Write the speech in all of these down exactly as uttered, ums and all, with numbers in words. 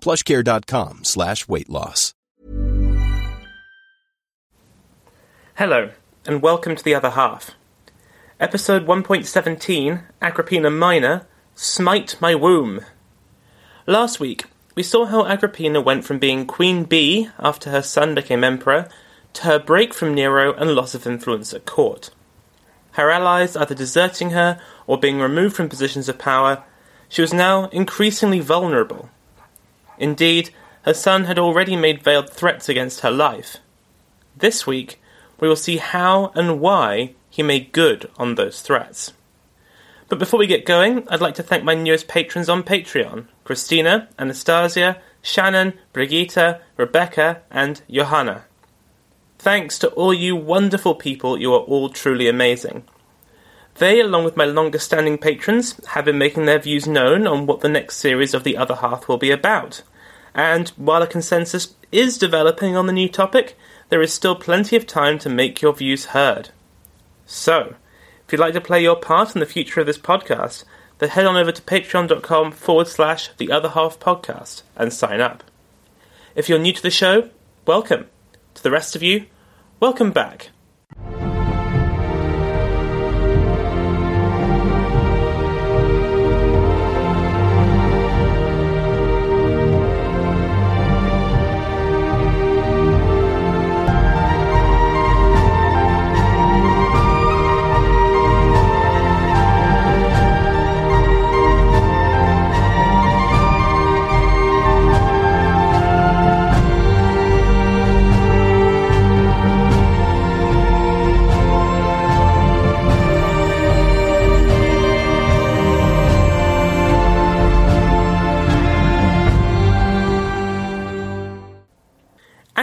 PlushCare.com slash weight loss. Hello, and welcome to The Other Half. Episode one point one seven, Agrippina Minor, Smite My Womb. Last week, we saw how Agrippina went from being Queen Bee, after her son became emperor, to her break from Nero and loss of influence at court. Her allies either deserting her or being removed from positions of power, she was now increasingly vulnerable. Indeed, her son had already made veiled threats against her life. This week, we will see how and why he made good on those threats. But before we get going, I'd like to thank my newest patrons on Patreon, Christina, Anastasia, Shannon, Brigitta, Rebecca, and Johanna. Thanks to all you wonderful people, you are all truly amazing. They, along with my longest-standing patrons, have been making their views known on what the next series of The Other Half will be about. And while a consensus is developing on the new topic, there is still plenty of time to make your views heard. So, if you'd like to play your part in the future of this podcast, then head on over to patreon.com forward slash The Other Half Podcast and sign up. If you're new to the show, welcome. To the rest of you, welcome back.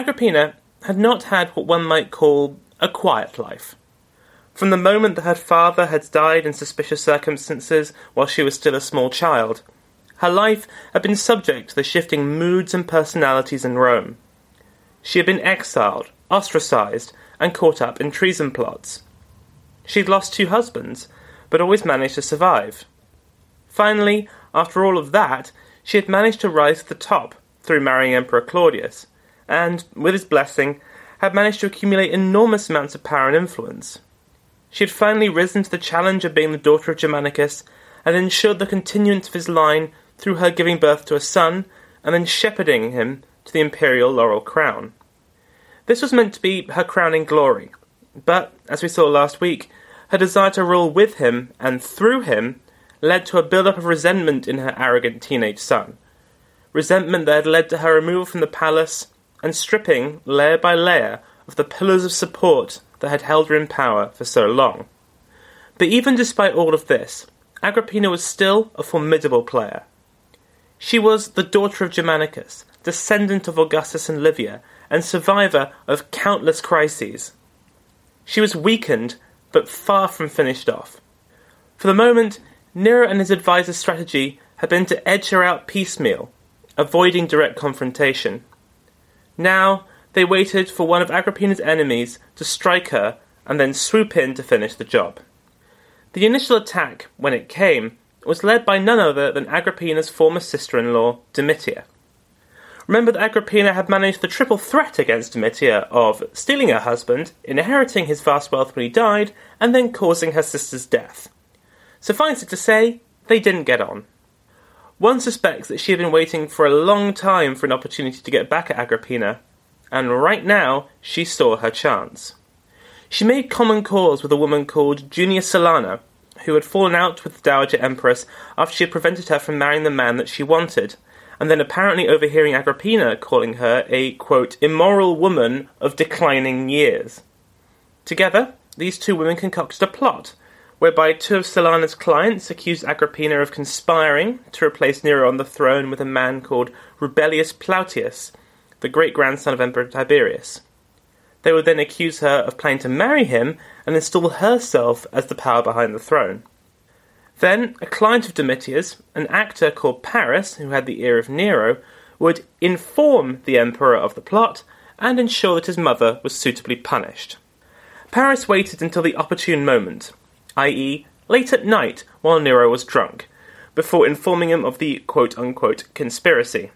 Agrippina had not had what one might call a quiet life. From the moment that her father had died in suspicious circumstances while she was still a small child, her life had been subject to the shifting moods and personalities in Rome. She had been exiled, ostracised, and caught up in treason plots. She'd lost two husbands, but always managed to survive. Finally, after all of that, she had managed to rise to the top through marrying Emperor Claudius, and, with his blessing, had managed to accumulate enormous amounts of power and influence. She had finally risen to the challenge of being the daughter of Germanicus, and ensured the continuance of his line through her giving birth to a son, and then shepherding him to the imperial laurel crown. This was meant to be her crowning glory, but, as we saw last week, her desire to rule with him, and through him, led to a build-up of resentment in her arrogant teenage son. Resentment that had led to her removal from the palace, and stripping, layer by layer, of the pillars of support that had held her in power for so long. But even despite all of this, Agrippina was still a formidable player. She was the daughter of Germanicus, descendant of Augustus and Livia, and survivor of countless crises. She was weakened, but far from finished off. For the moment, Nero and his advisor's strategy had been to edge her out piecemeal, avoiding direct confrontation. Now, they waited for one of Agrippina's enemies to strike her and then swoop in to finish the job. The initial attack, when it came, was led by none other than Agrippina's former sister-in-law, Domitia. Remember that Agrippina had managed the triple threat against Domitia of stealing her husband, inheriting his vast wealth when he died, and then causing her sister's death. Suffice it to say, they didn't get on. One suspects that she had been waiting for a long time for an opportunity to get back at Agrippina, and right now she saw her chance. She made common cause with a woman called Junia Silana, who had fallen out with the Dowager Empress after she had prevented her from marrying the man that she wanted, and then apparently overhearing Agrippina calling her a, quote, immoral woman of declining years. Together, these two women concocted a plot, whereby two of Silana's clients accused Agrippina of conspiring to replace Nero on the throne with a man called Rubellius Plautius, the great-grandson of Emperor Tiberius. They would then accuse her of planning to marry him and install herself as the power behind the throne. Then, a client of Domitia's, an actor called Paris, who had the ear of Nero, would inform the emperor of the plot and ensure that his mother was suitably punished. Paris waited until the opportune moment, that is, late at night while Nero was drunk, before informing him of the quote-unquote conspiracy.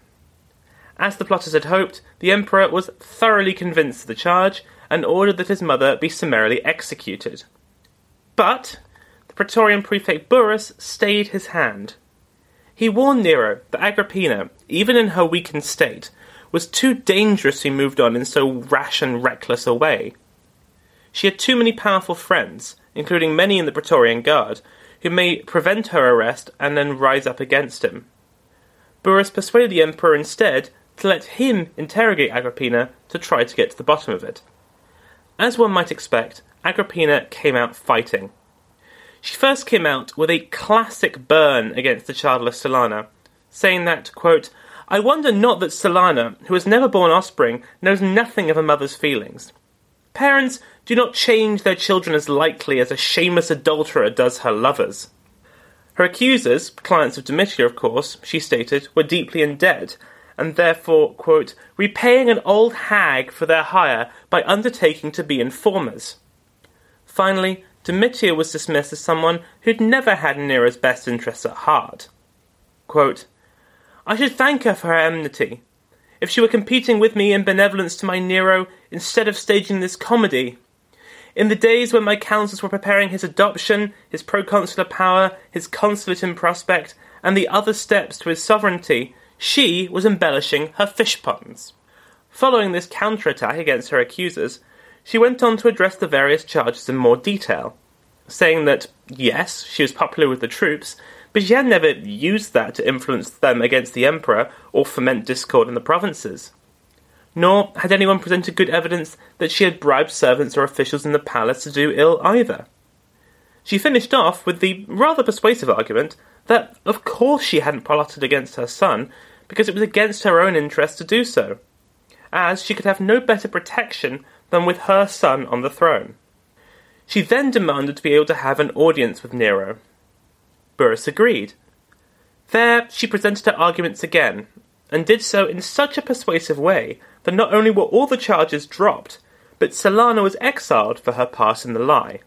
As the plotters had hoped, the emperor was thoroughly convinced of the charge and ordered that his mother be summarily executed. But the Praetorian prefect Burrus stayed his hand. He warned Nero that Agrippina, even in her weakened state, was too dangerous to be moved on in so rash and reckless a way. She had too many powerful friends, including many in the Praetorian Guard, who may prevent her arrest and then rise up against him. Burrus persuaded the emperor instead to let him interrogate Agrippina to try to get to the bottom of it. As one might expect, Agrippina came out fighting. She first came out with a classic burn against the childless Silana, saying that, quote, "I wonder not that Silana, who has never borne offspring, knows nothing of a mother's feelings. Parents do not change their children as lightly as a shameless adulterer does her lovers." Her accusers, clients of Domitia, of course, she stated, were deeply in debt, and therefore, quote, repaying an old hag for their hire by undertaking to be informers. Finally, Domitia was dismissed as someone who'd never had Nero's best interests at heart. Quote, "I should thank her for her enmity. If she were competing with me in benevolence to my Nero, instead of staging this comedy. In the days when my counsels were preparing his adoption, his proconsular power, his consulate in prospect, and the other steps to his sovereignty, she was embellishing her fish ponds." Following this counterattack against her accusers, she went on to address the various charges in more detail, saying that, yes, she was popular with the troops, but she had never used that to influence them against the emperor or foment discord in the provinces. Nor had anyone presented good evidence that she had bribed servants or officials in the palace to do ill either. She finished off with the rather persuasive argument that of course she hadn't plotted against her son because it was against her own interest to do so, as she could have no better protection than with her son on the throne. She then demanded to be able to have an audience with Nero. Burrus agreed. There, she presented her arguments again, and did so in such a persuasive way that not only were all the charges dropped, but Silana was exiled for her part in the lie.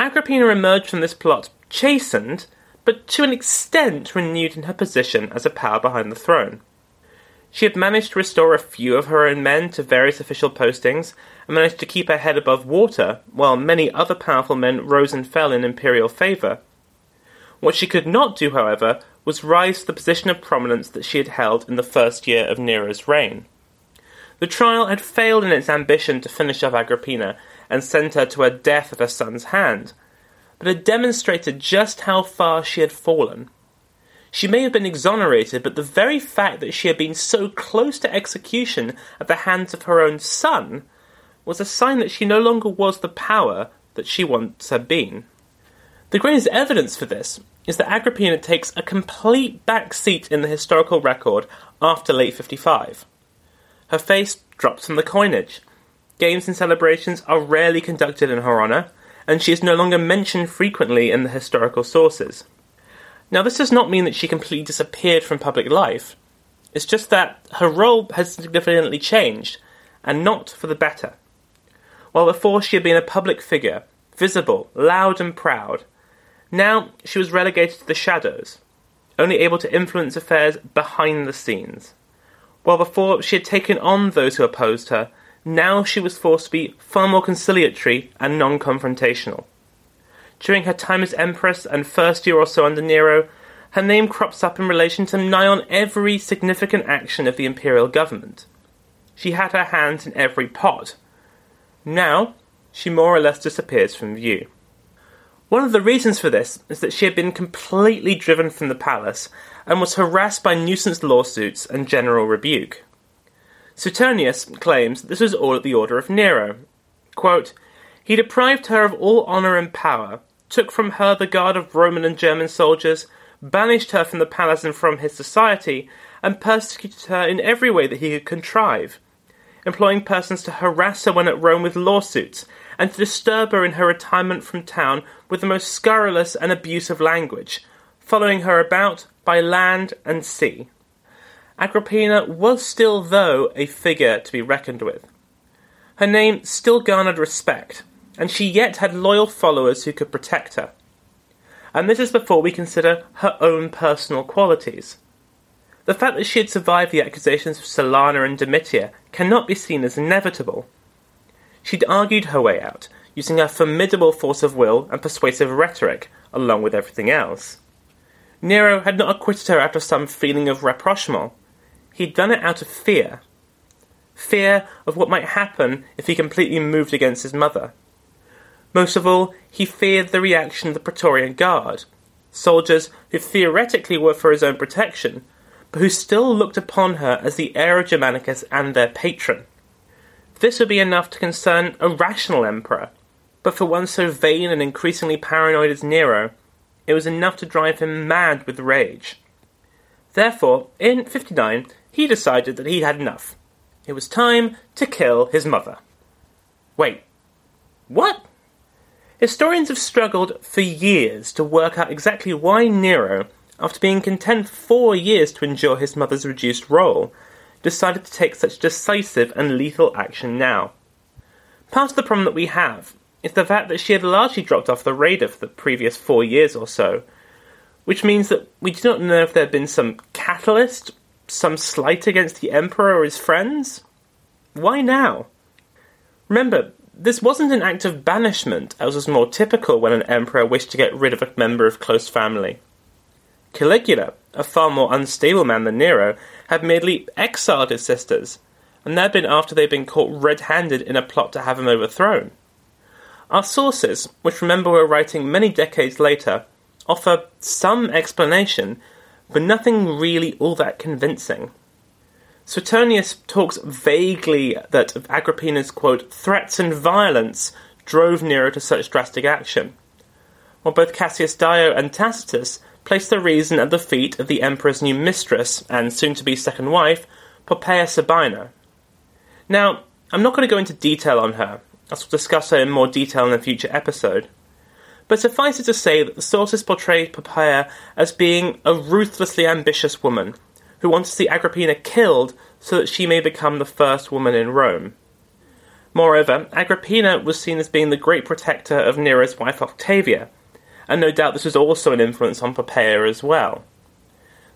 Agrippina emerged from this plot chastened, but to an extent renewed in her position as a power behind the throne. She had managed to restore a few of her own men to various official postings, and managed to keep her head above water, while many other powerful men rose and fell in imperial favour. What she could not do, however, was rise to the position of prominence that she had held in the first year of Nero's reign. The trial had failed in its ambition to finish off Agrippina and send her to her death at her son's hand, but had demonstrated just how far she had fallen. She may have been exonerated, but the very fact that she had been so close to execution at the hands of her own son was a sign that she no longer was the power that she once had been. The greatest evidence for this is that Agrippina takes a complete back seat in the historical record after late fifty-five. Her face drops from the coinage, games and celebrations are rarely conducted in her honour, and she is no longer mentioned frequently in the historical sources. Now this does not mean that she completely disappeared from public life, it's just that her role has significantly changed, and not for the better. While before she had been a public figure, visible, loud and proud, now she was relegated to the shadows, only able to influence affairs behind the scenes. While before she had taken on those who opposed her, now she was forced to be far more conciliatory and non-confrontational. During her time as empress and first year or so under Nero, her name crops up in relation to nigh on every significant action of the imperial government. She had her hands in every pot. Now, she more or less disappears from view. One of the reasons for this is that she had been completely driven from the palace and was harassed by nuisance lawsuits and general rebuke. Suetonius claims this was all at the order of Nero. Quote, "He deprived her of all honour and power, took from her the guard of Roman and German soldiers, banished her from the palace and from his society, and persecuted her in every way that he could contrive, employing persons to harass her when at Rome with lawsuits, and to disturb her in her retirement from town with the most scurrilous and abusive language, following her about by land and sea." Agrippina was still, though, a figure to be reckoned with. Her name still garnered respect, and she yet had loyal followers who could protect her. And this is before we consider her own personal qualities. The fact that she had survived the accusations of Silana and Domitia cannot be seen as inevitable. She'd argued her way out, using her formidable force of will and persuasive rhetoric, along with everything else. Nero had not acquitted her out of some feeling of rapprochement. He'd done it out of fear. Fear of what might happen if he completely moved against his mother. Most of all, he feared the reaction of the Praetorian Guard, soldiers who theoretically were for his own protection, but who still looked upon her as the heir of Germanicus and their patron. This would be enough to concern a rational emperor, but for one so vain and increasingly paranoid as Nero, it was enough to drive him mad with rage. Therefore, in fifty-nine, he decided that he'd had enough. It was time to kill his mother. Wait, what? Historians have struggled for years to work out exactly why Nero, after being content for four years to endure his mother's reduced role, decided to take such decisive and lethal action now. Part of the problem that we have is the fact that she had largely dropped off the radar for the previous four years or so, which means that we do not know if there had been some catalyst, some slight against the emperor or his friends. Why now? Remember, this wasn't an act of banishment, as was more typical when an emperor wished to get rid of a member of close family. Caligula, a far more unstable man than Nero, had merely exiled his sisters, and that had been after they'd been caught red-handed in a plot to have him overthrown. Our sources, which remember were writing many decades later, offer some explanation, but nothing really all that convincing. Suetonius talks vaguely that of Agrippina's, quote, "threats and violence drove Nero to such drastic action," while both Cassius Dio and Tacitus place the reason at the feet of the emperor's new mistress and soon-to-be second wife, Poppaea Sabina. Now, I'm not going to go into detail on her, as we'll discuss her in more detail in a future episode, but suffice it to say that the sources portray Poppaea as being a ruthlessly ambitious woman who wants to see Agrippina killed so that she may become the first woman in Rome. Moreover, Agrippina was seen as being the great protector of Nero's wife Octavia, and no doubt this was also an influence on Poppaea as well.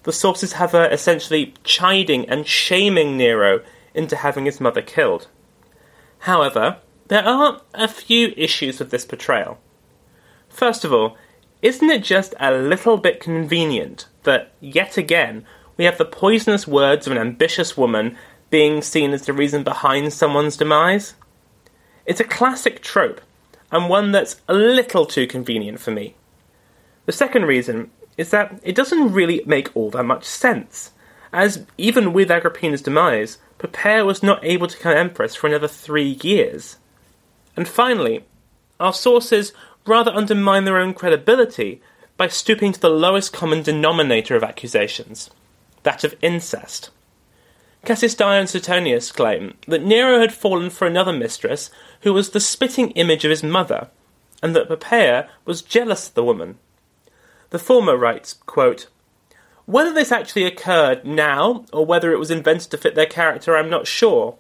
The sources have her essentially chiding and shaming Nero into having his mother killed. However, there are a few issues with this portrayal. First of all, isn't it just a little bit convenient that, yet again, we have the poisonous words of an ambitious woman being seen as the reason behind someone's demise? It's a classic trope, and one that's a little too convenient for me. The second reason is that it doesn't really make all that much sense, as even with Agrippina's demise, Poppaea was not able to become empress for another three years. And finally, our sources rather undermine their own credibility by stooping to the lowest common denominator of accusations, that of incest. Cassius Dio and Suetonius claim that Nero had fallen for another mistress who was the spitting image of his mother, and that Poppaea was jealous of the woman. The former writes, quote, "Whether this actually occurred now, or whether it was invented to fit their character, I'm not sure,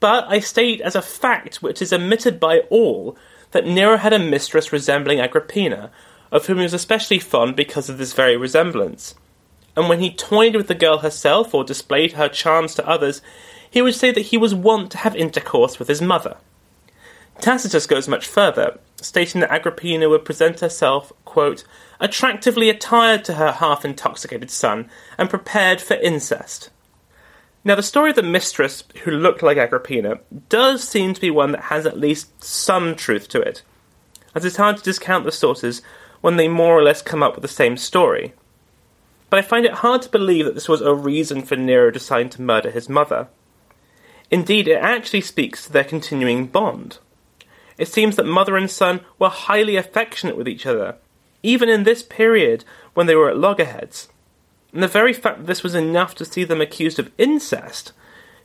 but I state as a fact which is admitted by all that Nero had a mistress resembling Agrippina, of whom he was especially fond because of this very resemblance. And when he toyed with the girl herself or displayed her charms to others, he would say that he was wont to have intercourse with his mother." Tacitus goes much further, stating that Agrippina would present herself, quote, attractively attired to her half-intoxicated son and prepared for incest. Now, the story of the mistress who looked like Agrippina does seem to be one that has at least some truth to it, as it's hard to discount the sources when they more or less come up with the same story. But I find it hard to believe that this was a reason for Nero deciding to murder his mother. Indeed, it actually speaks to their continuing bond. It seems that mother and son were highly affectionate with each other, even in this period when they were at loggerheads. And the very fact that this was enough to see them accused of incest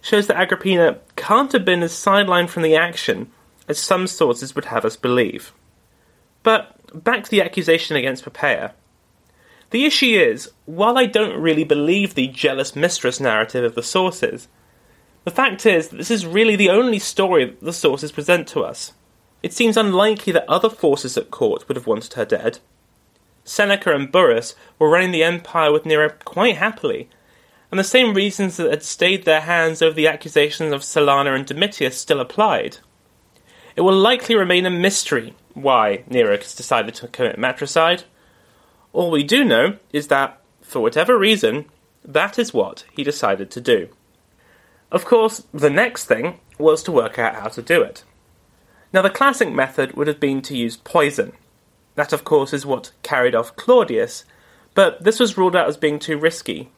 shows that Agrippina can't have been as sidelined from the action as some sources would have us believe. But back to the accusation against Poppaea. The issue is, while I don't really believe the jealous mistress narrative of the sources, the fact is that this is really the only story that the sources present to us. It seems unlikely that other forces at court would have wanted her dead. Seneca and Burrus were running the empire with Nero quite happily, and the same reasons that had stayed their hands over the accusations of Silana and Domitia still applied. It will likely remain a mystery why Nero has decided to commit matricide. All we do know is that, for whatever reason, that is what he decided to do. Of course, the next thing was to work out how to do it. Now, the classic method would have been to use poison. That, of course, is what carried off Claudius, but this was ruled out as being too risky.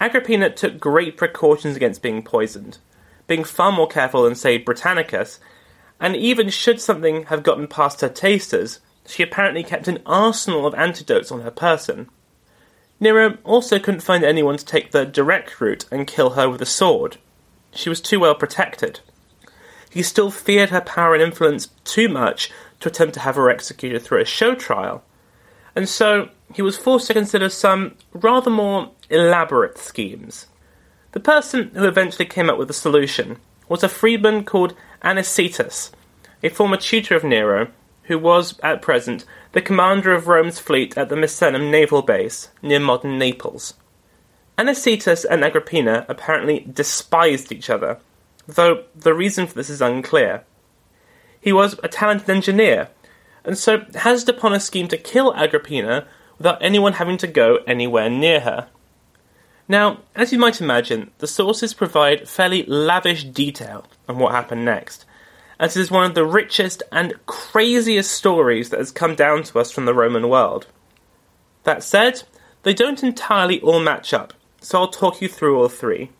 Agrippina took great precautions against being poisoned, being far more careful than, say, Britannicus, and even should something have gotten past her tasters, she apparently kept an arsenal of antidotes on her person. Nero also couldn't find anyone to take the direct route and kill her with a sword. She was too well protected. He still feared her power and influence too much to attempt to have her executed through a show trial, and so he was forced to consider some rather more elaborate schemes. The person who eventually came up with the solution was a freedman called Anicetus, a former tutor of Nero, who was, at present, the commander of Rome's fleet at the Misenum naval base, near modern Naples. Anicetus and Agrippina apparently despised each other, though the reason for this is unclear. He was a talented engineer, and so hazarded upon a scheme to kill Agrippina without anyone having to go anywhere near her. Now, as you might imagine, the sources provide fairly lavish detail on what happened next, as it is one of the richest and craziest stories that has come down to us from the Roman world. That said, they don't entirely all match up, so I'll talk you through all three.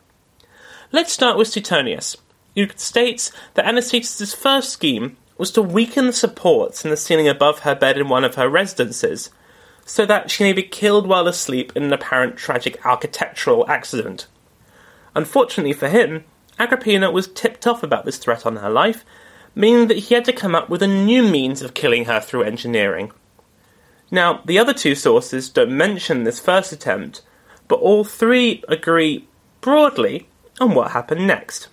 Let's start with Suetonius, who states that Anicetus' first scheme was to weaken the supports in the ceiling above her bed in one of her residences, so that she may be killed while asleep in an apparent tragic architectural accident. Unfortunately for him, Agrippina was tipped off about this threat on her life, meaning that he had to come up with a new means of killing her through engineering. Now, the other two sources don't mention this first attempt, but all three agree broadly on what happened next.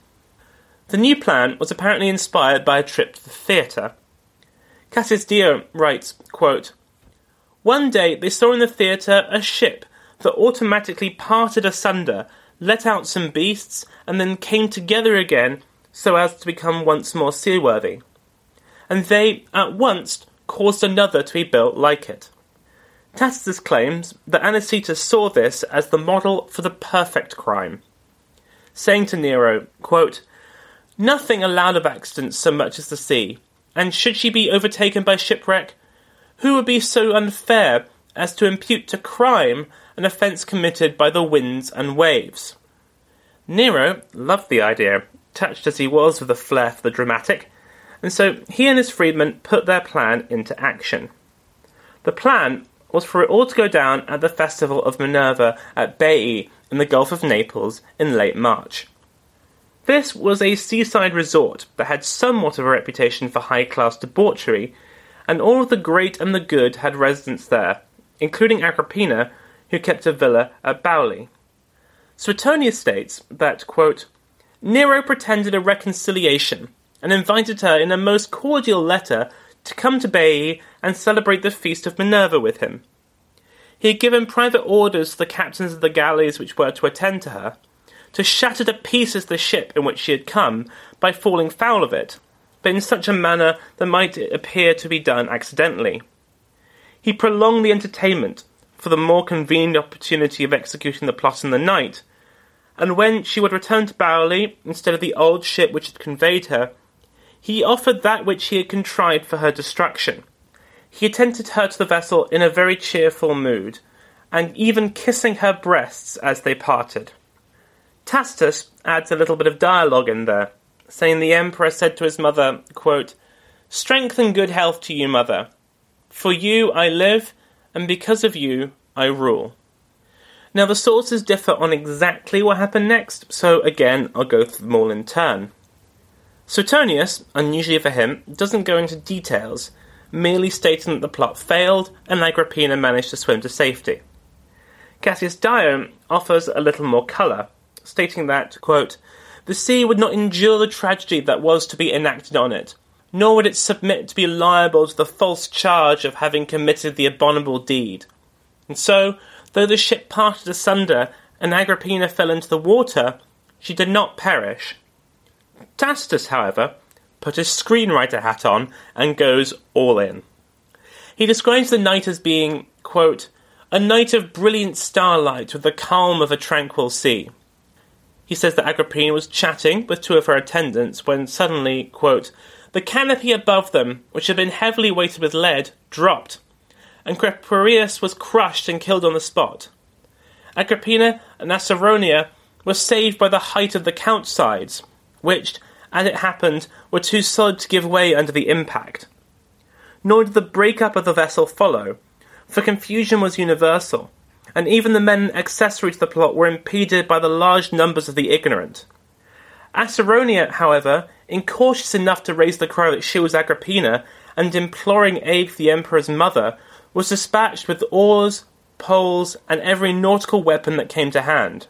The new plan was apparently inspired by a trip to the theatre. Cassius Dio writes, quote, "One day they saw in the theatre a ship that automatically parted asunder, let out some beasts, and then came together again so as to become once more seaworthy. And they, at once, caused another to be built like it." Tacitus claims that Anicetus saw this as the model for the perfect crime, saying to Nero, quote, "Nothing allowed of accidents so much as the sea, and should she be overtaken by shipwreck, who would be so unfair as to impute to crime an offence committed by the winds and waves?" Nero loved the idea, touched as he was with a flair for the dramatic, and so he and his freedmen put their plan into action. The plan was for it all to go down at the festival of Minerva at Baiae in the Gulf of Naples in late March. This was a seaside resort that had somewhat of a reputation for high-class debauchery, and all of the great and the good had residence there, including Agrippina, who kept a villa at Bauli. Suetonius states that, quote, "Nero pretended a reconciliation, and invited her in a most cordial letter to come to Baiae and celebrate the feast of Minerva with him. He had given private orders to the captains of the galleys which were to attend to her, to shatter to pieces the ship in which she had come by falling foul of it, but in such a manner that might appear to be done accidentally. he prolonged the entertainment for the more convenient opportunity of executing the plot in the night, and when she would return to Bauli instead of the old ship which had conveyed her, he offered that which he had contrived for her distraction. He attended her to the vessel in a very cheerful mood, and even kissing her breasts as they parted. Tacitus adds a little bit of dialogue in there, saying the emperor said to his mother, quote, "Strength and good health to you, mother. For you I live, and because of you I rule." Now the sources differ on exactly what happened next, so again I'll go through them all in turn. Suetonius, unusually for him, doesn't go into details, merely stating that the plot failed and Agrippina managed to swim to safety. Cassius Dio offers a little more colour, stating that, quote, "The sea would not endure the tragedy that was to be enacted on it, nor would it submit to be liable to the false charge of having committed the abominable deed. And so, though the ship parted asunder and Agrippina fell into the water, she did not perish." Tacitus, however, put his screenwriter hat on and goes all in. He describes the night as being, quote, "a night of brilliant starlight with the calm of a tranquil sea." He says that Agrippina was chatting with two of her attendants when suddenly, quote, "the canopy above them, which had been heavily weighted with lead, dropped, and Crepereius was crushed and killed on the spot. Agrippina and Acerronia were saved by the height of the couchsides, which, as it happened, were too solid to give way under the impact. Nor did the break-up of the vessel follow, for confusion was universal, and even the men accessory to the plot were impeded by the large numbers of the ignorant. Acerronia, however, incautious enough to raise the cry that she was Agrippina, and imploring aid for the emperor's mother, was dispatched with oars, poles, and every nautical weapon that came to hand.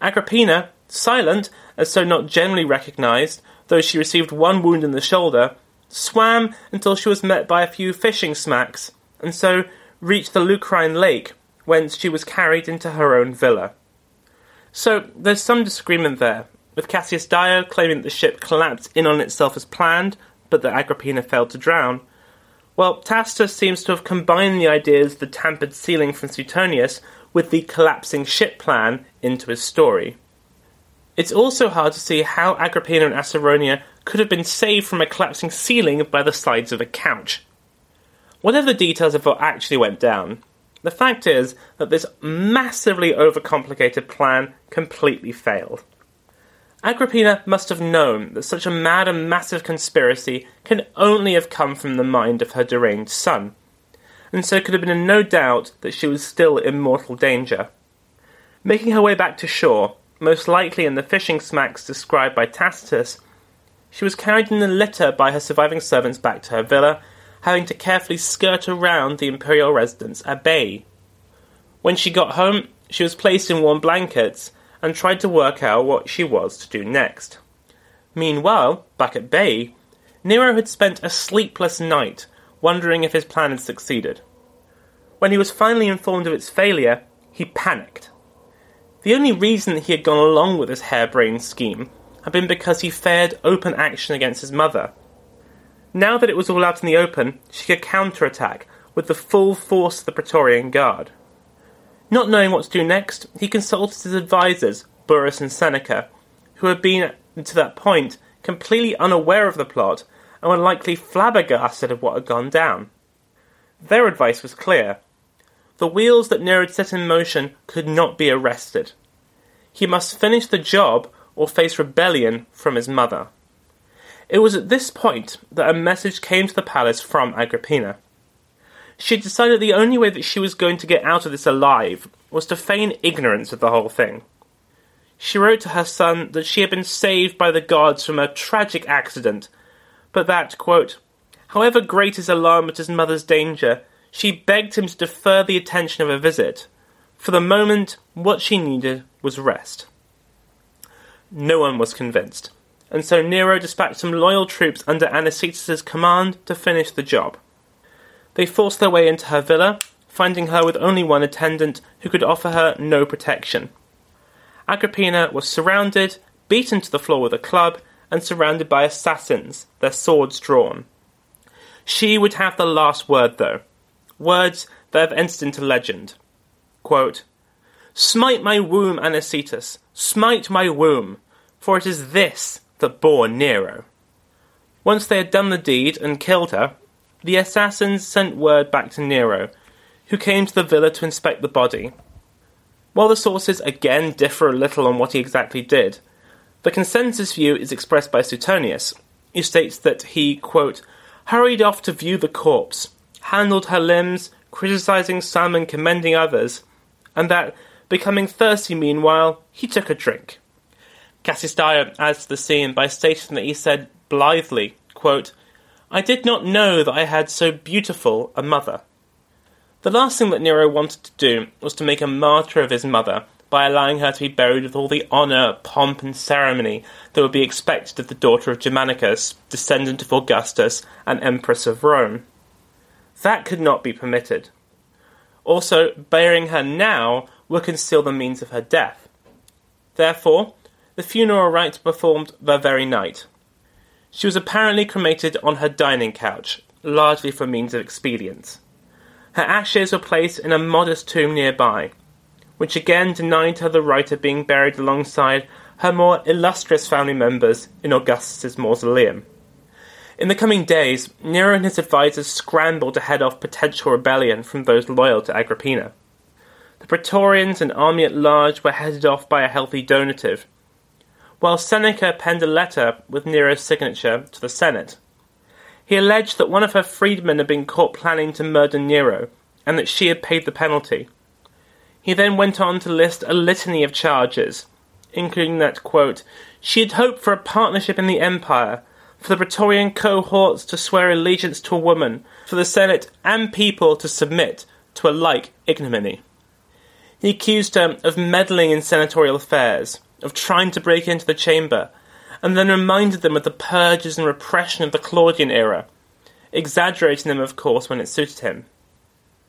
Agrippina, silent, and so not generally recognised, though she received one wound in the shoulder, swam until she was met by a few fishing smacks, and so reached the Lucrine Lake, whence she was carried into her own villa." So there's some disagreement there, with Cassius Dio claiming that the ship collapsed in on itself as planned, but that Agrippina failed to drown, while Tacitus seems to have combined the ideas of the tampered ceiling from Suetonius with the collapsing ship plan into his story. It's also hard to see how Agrippina and Acerronia could have been saved from a collapsing ceiling by the sides of a couch. Whatever the details of what actually went down, the fact is that this massively overcomplicated plan completely failed. Agrippina must have known that such a mad and massive conspiracy can only have come from the mind of her deranged son, and so could have been in no doubt that she was still in mortal danger. Making her way back to shore, most likely in the fishing smacks described by Tacitus, she was carried in a litter by her surviving servants back to her villa, having to carefully skirt around the imperial residence at Baiae. When she got home, she was placed in warm blankets, and tried to work out what she was to do next. Meanwhile, back at Baiae, Nero had spent a sleepless night, wondering if his plan had succeeded. When he was finally informed of its failure, he panicked. The only reason that he had gone along with his harebrained scheme had been because he feared open action against his mother. Now that it was all out in the open, she could counterattack with the full force of the Praetorian Guard. Not knowing what to do next, he consulted his advisers, Burrus and Seneca, who had been, to that point, completely unaware of the plot and were likely flabbergasted at what had gone down. Their advice was clear. The wheels that Nero had set in motion could not be arrested. He must finish the job or face rebellion from his mother. It was at this point that a message came to the palace from Agrippina. She decided the only way that she was going to get out of this alive was to feign ignorance of the whole thing. She wrote to her son that she had been saved by the gods from a tragic accident, but that, quote, "however great his alarm at his mother's danger, she begged him to defer the attention of a visit. For the moment, what she needed was rest." No one was convinced, and so Nero dispatched some loyal troops under Anicetus' command to finish the job. They forced their way into her villa, finding her with only one attendant who could offer her no protection. Agrippina was surrounded, beaten to the floor with a club, and surrounded by assassins, their swords drawn. She would have the last word, though. words that have entered into legend. Quote, "Smite my womb, Anicetus, smite my womb, for it is this that bore Nero." Once they had done the deed and killed her, the assassins sent word back to Nero, who came to the villa to inspect the body. While the sources again differ a little on what he exactly did, the consensus view is expressed by Suetonius, who states that he, quote, "hurried off to view the corpse, handled her limbs, criticising some and commending others, and that, becoming thirsty meanwhile, he took a drink." Cassius Dio adds to the scene by stating that he said blithely, quote, "I did not know that I had so beautiful a mother." The last thing that Nero wanted to do was to make a martyr of his mother by allowing her to be buried with all the honour, pomp and ceremony that would be expected of the daughter of Germanicus, descendant of Augustus and Empress of Rome. That could not be permitted. Also, burying her now would conceal the means of her death. Therefore, the funeral rites performed that very night. She was apparently cremated on her dining couch, largely for means of expedience. Her ashes were placed in a modest tomb nearby, which again denied her the right of being buried alongside her more illustrious family members in Augustus's mausoleum. In the coming days, Nero and his advisors scrambled to head off potential rebellion from those loyal to Agrippina. The Praetorians and army at large were headed off by a healthy donative, while Seneca penned a letter with Nero's signature to the Senate. He alleged that one of her freedmen had been caught planning to murder Nero, and that she had paid the penalty. He then went on to list a litany of charges, including that, quote, "she had hoped for a partnership in the empire, for the Praetorian cohorts to swear allegiance to a woman, for the Senate and people to submit to a like ignominy." He accused her of meddling in senatorial affairs, of trying to break into the chamber, and then reminded them of the purges and repression of the Claudian era, exaggerating them, of course, when it suited him.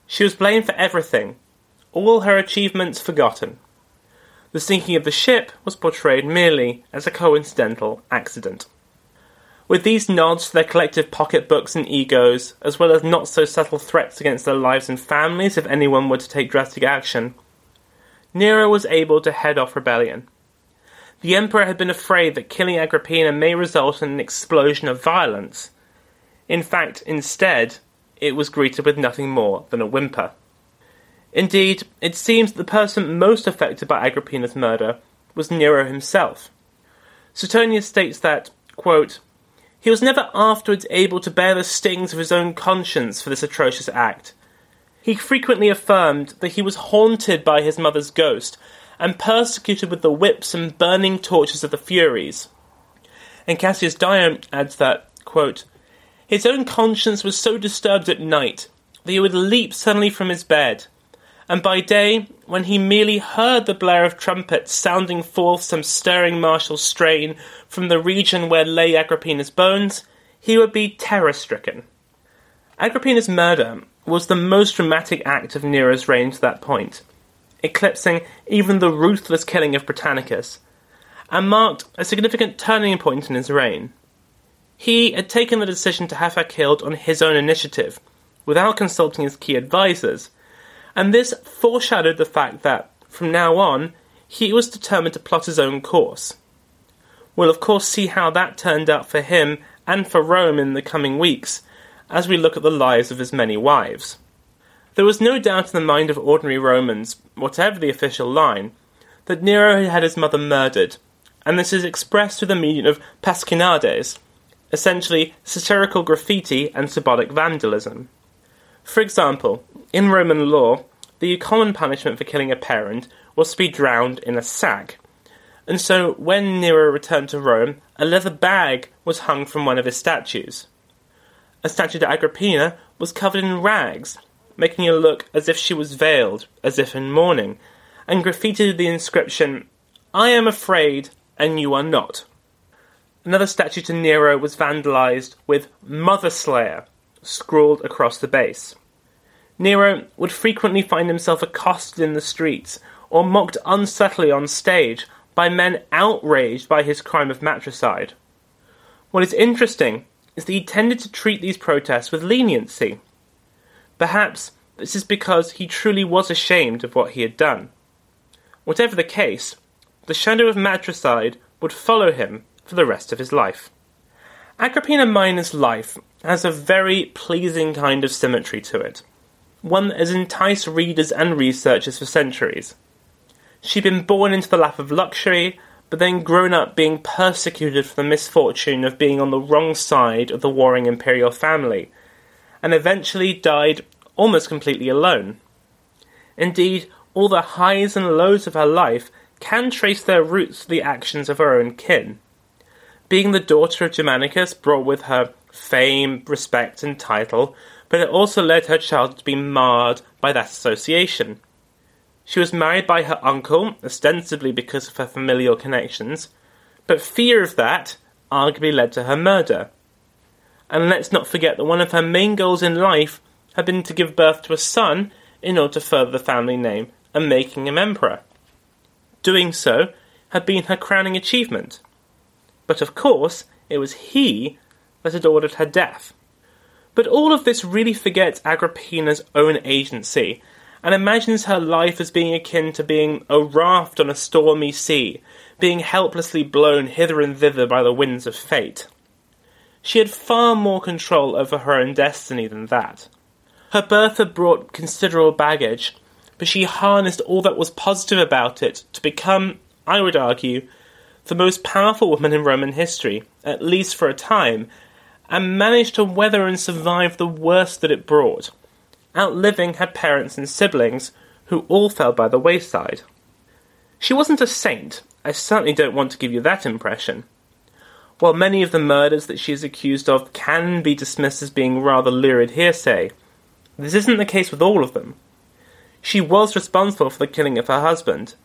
She was blamed for everything, all her achievements forgotten. The sinking of the ship was portrayed merely as a coincidental accident. With these nods to their collective pocketbooks and egos, as well as not-so-subtle threats against their lives and families if anyone were to take drastic action, Nero was able to head off rebellion. The emperor had been afraid that killing Agrippina may result in an explosion of violence. In fact, instead, it was greeted with nothing more than a whimper. Indeed, it seems that the person most affected by Agrippina's murder was Nero himself. Suetonius states that, quote, "he was never afterwards able to bear the stings of his own conscience for this atrocious act. He frequently affirmed that he was haunted by his mother's ghost and persecuted with the whips and burning torches of the Furies." And Cassius Dio adds that, quote, "his own conscience was so disturbed at night that he would leap suddenly from his bed, and by day, when he merely heard the blare of trumpets sounding forth some stirring martial strain from the region where lay Agrippina's bones, he would be terror-stricken." Agrippina's murder was the most dramatic act of Nero's reign to that point, eclipsing even the ruthless killing of Britannicus, and marked a significant turning point in his reign. He had taken the decision to have her killed on his own initiative, without consulting his key advisors, and this foreshadowed the fact that, from now on, he was determined to plot his own course. We'll of course see how that turned out for him and for Rome in the coming weeks, as we look at the lives of his many wives. There was no doubt in the mind of ordinary Romans, whatever the official line, that Nero had had his mother murdered, and this is expressed through the medium of pasquinades, essentially satirical graffiti and symbolic vandalism. For example, in Roman law, the common punishment for killing a parent was to be drowned in a sack, and so when Nero returned to Rome, a leather bag was hung from one of his statues. A statue to Agrippina was covered in rags, making her look as if she was veiled, as if in mourning, and graffitied the inscription, "I am afraid, and you are not." Another statue to Nero was vandalised with "Mother Slayer" scrawled across the base. Nero would frequently find himself accosted in the streets or mocked unsubtly on stage by men outraged by his crime of matricide. What is interesting is that he tended to treat these protests with leniency. Perhaps this is because he truly was ashamed of what he had done. Whatever the case, the shadow of matricide would follow him for the rest of his life. Agrippina Minor's life has a very pleasing kind of symmetry to it, one that has enticed readers and researchers for centuries. She'd been born into the lap of luxury, but then grown up being persecuted for the misfortune of being on the wrong side of the warring imperial family, and eventually died almost completely alone. Indeed, all the highs and lows of her life can trace their roots to the actions of her own kin. Being the daughter of Germanicus brought with her fame, respect and title, but it also led her childhood to be marred by that association. She was married by her uncle, ostensibly because of her familial connections, but fear of that arguably led to her murder. And let's not forget that one of her main goals in life had been to give birth to a son in order to further the family name and making him emperor. Doing so had been her crowning achievement. But of course, it was he that had ordered her death. But all of this really forgets Agrippina's own agency, and imagines her life as being akin to being a raft on a stormy sea, being helplessly blown hither and thither by the winds of fate. She had far more control over her own destiny than that. Her birth had brought considerable baggage, but she harnessed all that was positive about it to become, I would argue, the most powerful woman in Roman history, at least for a time, and managed to weather and survive the worst that it brought, outliving her parents and siblings, who all fell by the wayside. She wasn't a saint. I certainly don't want to give you that impression. While many of the murders that she is accused of can be dismissed as being rather lurid hearsay, this isn't the case with all of them. She was responsible for the killing of her husband,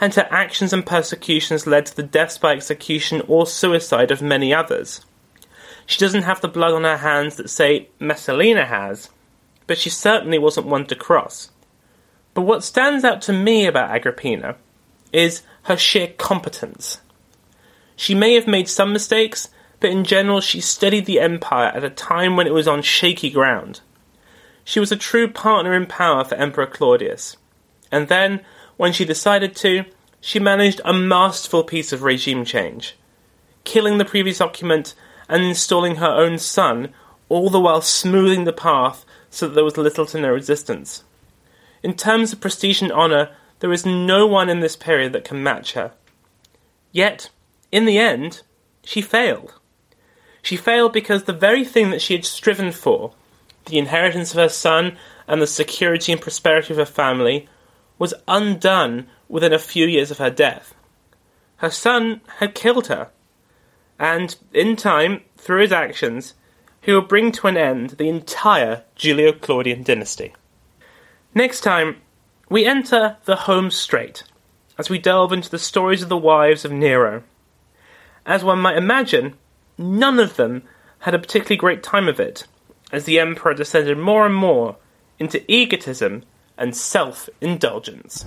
and her actions and persecutions led to the deaths by execution or suicide of many others. She doesn't have the blood on her hands that, say, Messalina has, but she certainly wasn't one to cross. But what stands out to me about Agrippina is her sheer competence. She may have made some mistakes, but in general she steadied the empire at a time when it was on shaky ground. She was a true partner in power for Emperor Claudius. And then, when she decided to, she managed a masterful piece of regime change, killing the previous occupant and installing her own son, all the while smoothing the path so that there was little to no resistance. In terms of prestige and honour, there is no one in this period that can match her. Yet, in the end, she failed. She failed because the very thing that she had striven for, the inheritance of her son and the security and prosperity of her family, was undone within a few years of her death. Her son had killed her, and in time, through his actions, he will bring to an end the entire Julio-Claudian dynasty. Next time, we enter the home straight, as we delve into the stories of the wives of Nero. As one might imagine, none of them had a particularly great time of it, as the emperor descended more and more into egotism and self-indulgence.